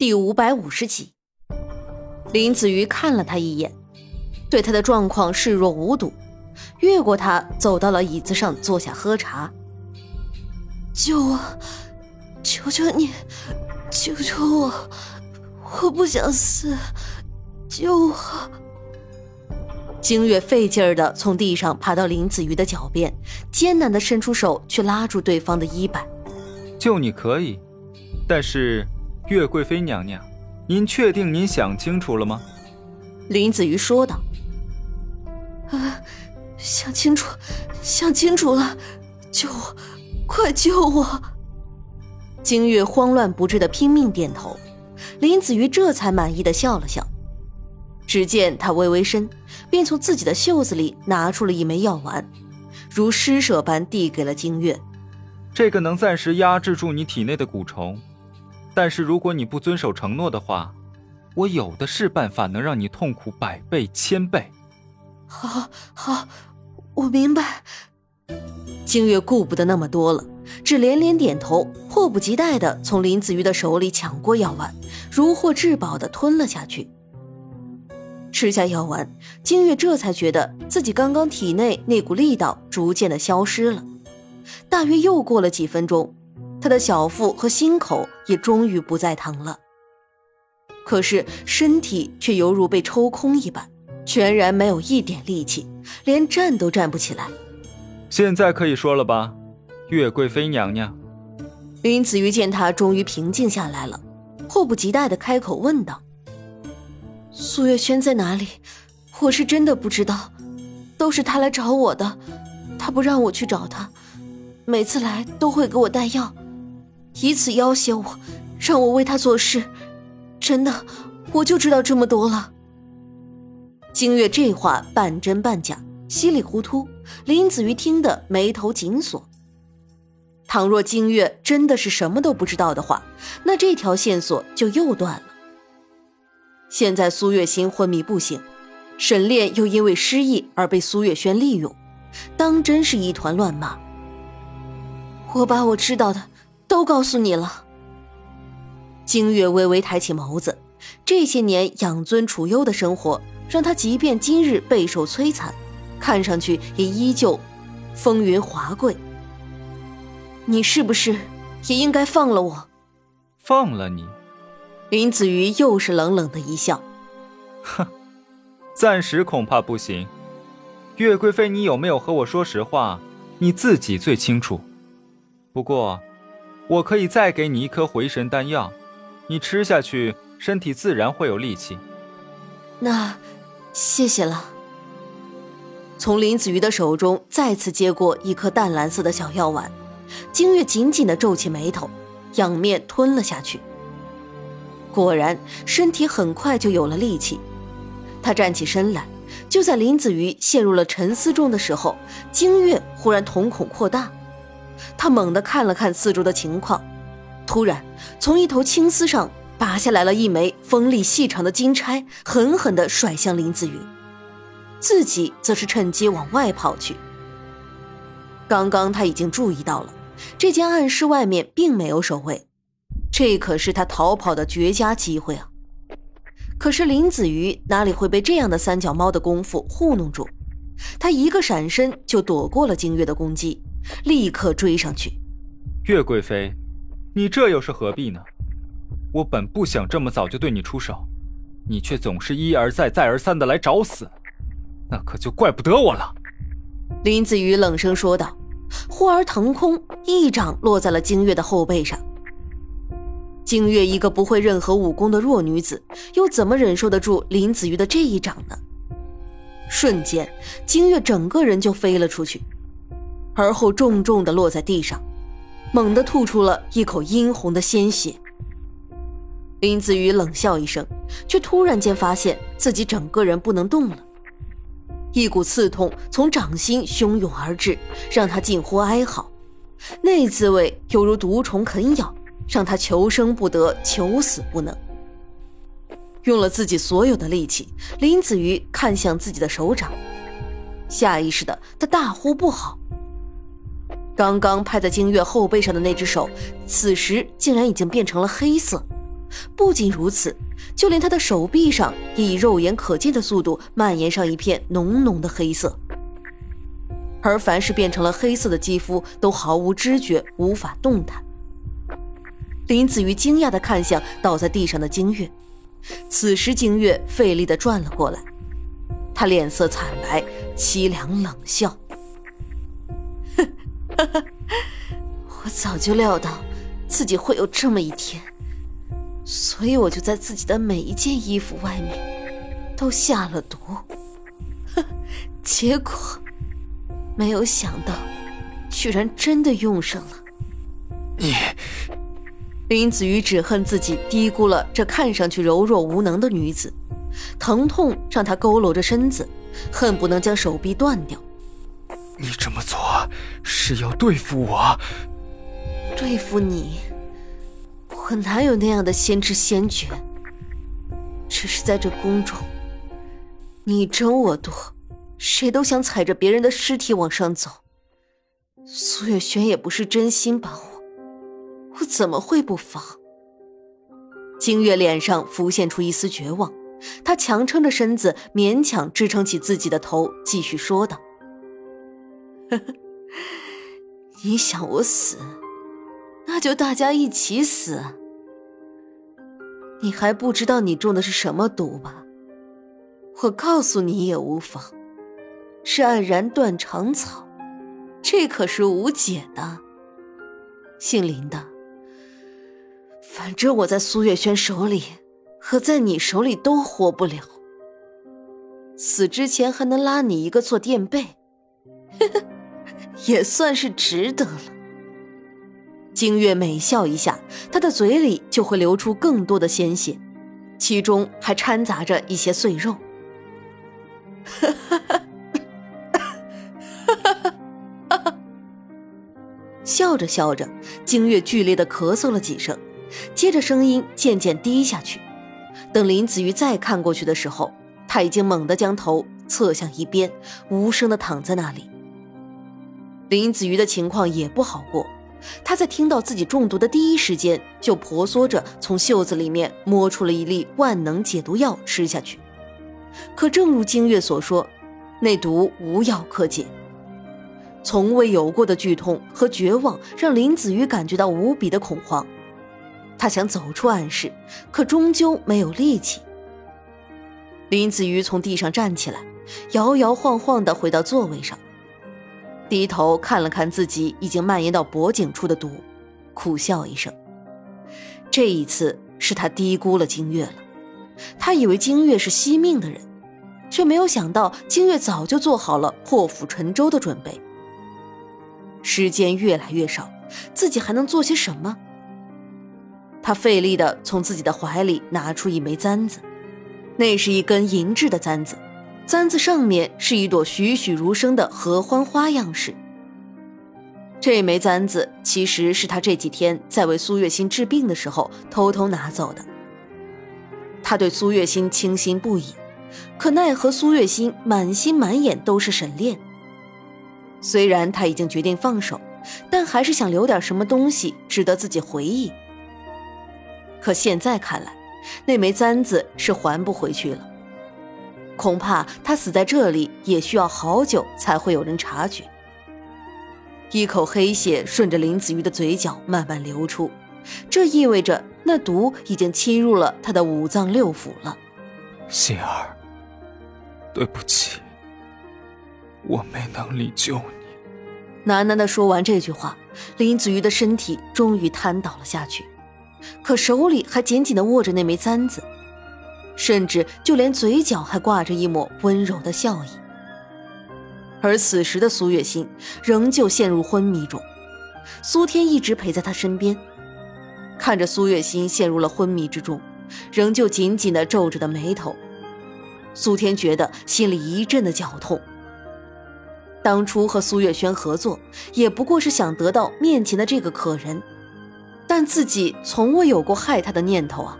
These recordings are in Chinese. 第550集。林子瑜看了他一眼，对他的状况视若无睹，越过他走到了椅子上坐下喝茶。救我，求求你，救救我，我不想死，救我。金月费劲儿地从地上爬到林子瑜的脚边，艰难地伸出手去拉住对方的衣摆。救你可以，但是月贵妃娘娘，您确定您想清楚了吗？林子瑜说道。想清楚了，救我，快救我。金月慌乱不治地拼命点头，林子瑜这才满意地笑了笑。只见他微微身，便从自己的袖子里拿出了一枚药丸，如施舍般递给了金月。这个能暂时压制住你体内的蛊虫，但是如果你不遵守承诺的话，我有的是办法能让你痛苦100倍、1000倍。好，我明白。金月顾不得那么多了，只连连点头，迫不及待地从林子瑜的手里抢过药丸，如获至宝地吞了下去。吃下药丸，金月这才觉得自己刚刚体内那股力道逐渐地消失了。大约又过了几分钟，他的小腹和心口也终于不再疼了，可是身体却犹如被抽空一般，全然没有一点力气，连站都站不起来。现在可以说了吧，月贵妃娘娘。林子瑜见他终于平静下来了，迫不及待地开口问道。苏月轩在哪里？我是真的不知道，都是他来找我的，他不让我去找他，每次来都会给我带药，以此要挟我，让我为他做事。真的，我就知道这么多了。金月这话半真半假，稀里糊涂，林子瑜听得眉头紧锁。倘若金月真的是什么都不知道的话，那这条线索就又断了。现在苏月心昏迷不醒，沈炼又因为失忆而被苏月轩利用，当真是一团乱麻。我把我知道的都告诉你了。金月微微抬起眸子，这些年养尊处优的生活让她即便今日备受摧残，看上去也依旧风云华贵。你是不是也应该放了我？放了你？林子瑜又是冷冷的一笑。哼，暂时恐怕不行。月贵妃，你有没有和我说实话，你自己最清楚。不过我可以再给你一颗回神丹药，你吃下去身体自然会有力气。那谢谢了。从林子瑜的手中再次接过一颗淡蓝色的小药丸，金月紧紧地皱起眉头，仰面吞了下去。果然身体很快就有了力气，他站起身来，就在林子瑜陷入了沉思中的时候，金月忽然瞳孔扩大，他猛地看了看四周的情况，突然从一头青丝上拔下来了一枚锋利细长的金钗，狠狠地甩向林子瑜，自己则是趁机往外跑去。刚刚他已经注意到了，这间暗室外面并没有守卫，这可是他逃跑的绝佳机会啊！可是林子瑜哪里会被这样的三脚猫的功夫糊弄住，他一个闪身就躲过了金月的攻击，立刻追上去。月贵妃，你这又是何必呢？我本不想这么早就对你出手，你却总是一而再再而三的来找死，那可就怪不得我了。林子瑜冷声说道，忽而腾空一掌落在了金月的后背上。金月一个不会任何武功的弱女子，又怎么忍受得住林子瑜的这一掌呢？瞬间金月整个人就飞了出去，而后重重地落在地上，猛地吐出了一口殷红的鲜血。林子瑜冷笑一声，却突然间发现自己整个人不能动了，一股刺痛从掌心汹涌而至，让他近乎哀嚎，那滋味犹如毒虫啃咬，让他求生不得，求死不能。用了自己所有的力气，林子瑜看向自己的手掌，下意识的他大呼不好，刚刚拍在金月后背上的那只手，此时竟然已经变成了黑色，不仅如此，就连他的手臂上也以肉眼可见的速度蔓延上一片浓浓的黑色。而凡是变成了黑色的肌肤都毫无知觉，无法动弹。林子瑜惊讶地看向倒在地上的金月，此时金月费力地转了过来，他脸色惨白，凄凉冷笑：我早就料到自己会有这么一天，所以我就在自己的每一件衣服外面都下了毒，结果没有想到居然真的用上了。林子瑜只恨自己低估了这看上去柔弱无能的女子，疼痛让她佝偻着身子，恨不能将手臂断掉。你这么做是要对付我？对付你？我哪有那样的先知先觉？只是在这宫中，你争我夺，谁都想踩着别人的尸体往上走。苏月璇也不是真心帮我，我怎么会不防？金月脸上浮现出一丝绝望，她强撑着身子，勉强支撑起自己的头，继续说道：你想我死，那就大家一起死。你还不知道你中的是什么毒吧？我告诉你也无妨，是黯然断肠草，这可是无解的。姓林的，反正我在苏月轩手里和在你手里都活不了，死之前还能拉你一个做垫背，也算是值得了。金月每笑一下，她的嘴里就会流出更多的鲜血，其中还掺杂着一些碎肉。笑着笑着，金月剧烈地咳嗽了几声，接着声音渐渐低下去。等林子瑜再看过去的时候，他已经猛地将头侧向一边，无声地躺在那里。林子瑜的情况也不好过，他在听到自己中毒的第一时间就婆娑着从袖子里面摸出了一粒万能解毒药吃下去。可正如金月所说，那毒无药可解。从未有过的剧痛和绝望让林子瑜感觉到无比的恐慌，他想走出暗室，可终究没有力气。林子瑜从地上站起来，摇摇晃晃地回到座位上，低头看了看自己已经蔓延到脖颈处的毒，苦笑一声。这一次是他低估了金月了，他以为金月是惜命的人，却没有想到金月早就做好了破釜沉舟的准备。时间越来越少，自己还能做些什么？他费力地从自己的怀里拿出一枚簪子，那是一根银质的簪子，簪子上面是一朵栩栩如生的合欢花样式。这枚簪子其实是他这几天在为苏月心治病的时候偷偷拿走的。他对苏月心倾心不已，可奈何苏月心满心满眼都是沈炼。虽然他已经决定放手，但还是想留点什么东西值得自己回忆。可现在看来，那枚簪子是还不回去了，恐怕他死在这里也需要好久才会有人察觉。一口黑血顺着林子瑜的嘴角慢慢流出，这意味着那毒已经侵入了他的五脏六腑了。心儿，对不起，我没能力救你。喃喃地说完这句话，林子瑜的身体终于瘫倒了下去，可手里还紧紧地握着那枚簪子，甚至就连嘴角还挂着一抹温柔的笑意。而此时的苏月心仍旧陷入昏迷中，苏天一直陪在她身边，看着苏月心陷入了昏迷之中，仍旧紧紧地皱着的眉头，苏天觉得心里一阵的绞痛。当初和苏月轩合作也不过是想得到面前的这个可人，但自己从未有过害他的念头啊。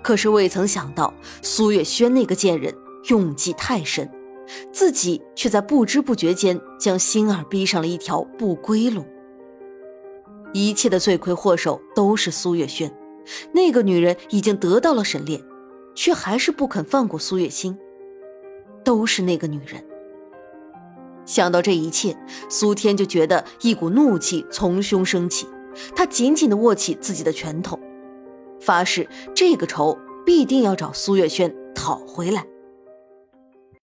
可是未曾想到苏月轩那个贱人用计太深，自己却在不知不觉间将心儿逼上了一条不归路。一切的罪魁祸首都是苏月轩，那个女人已经得到了沈炼，却还是不肯放过苏月心。都是那个女人。想到这一切，苏天就觉得一股怒气从胸升起，他紧紧地握起自己的拳头，发誓这个仇必定要找苏月轩讨回来。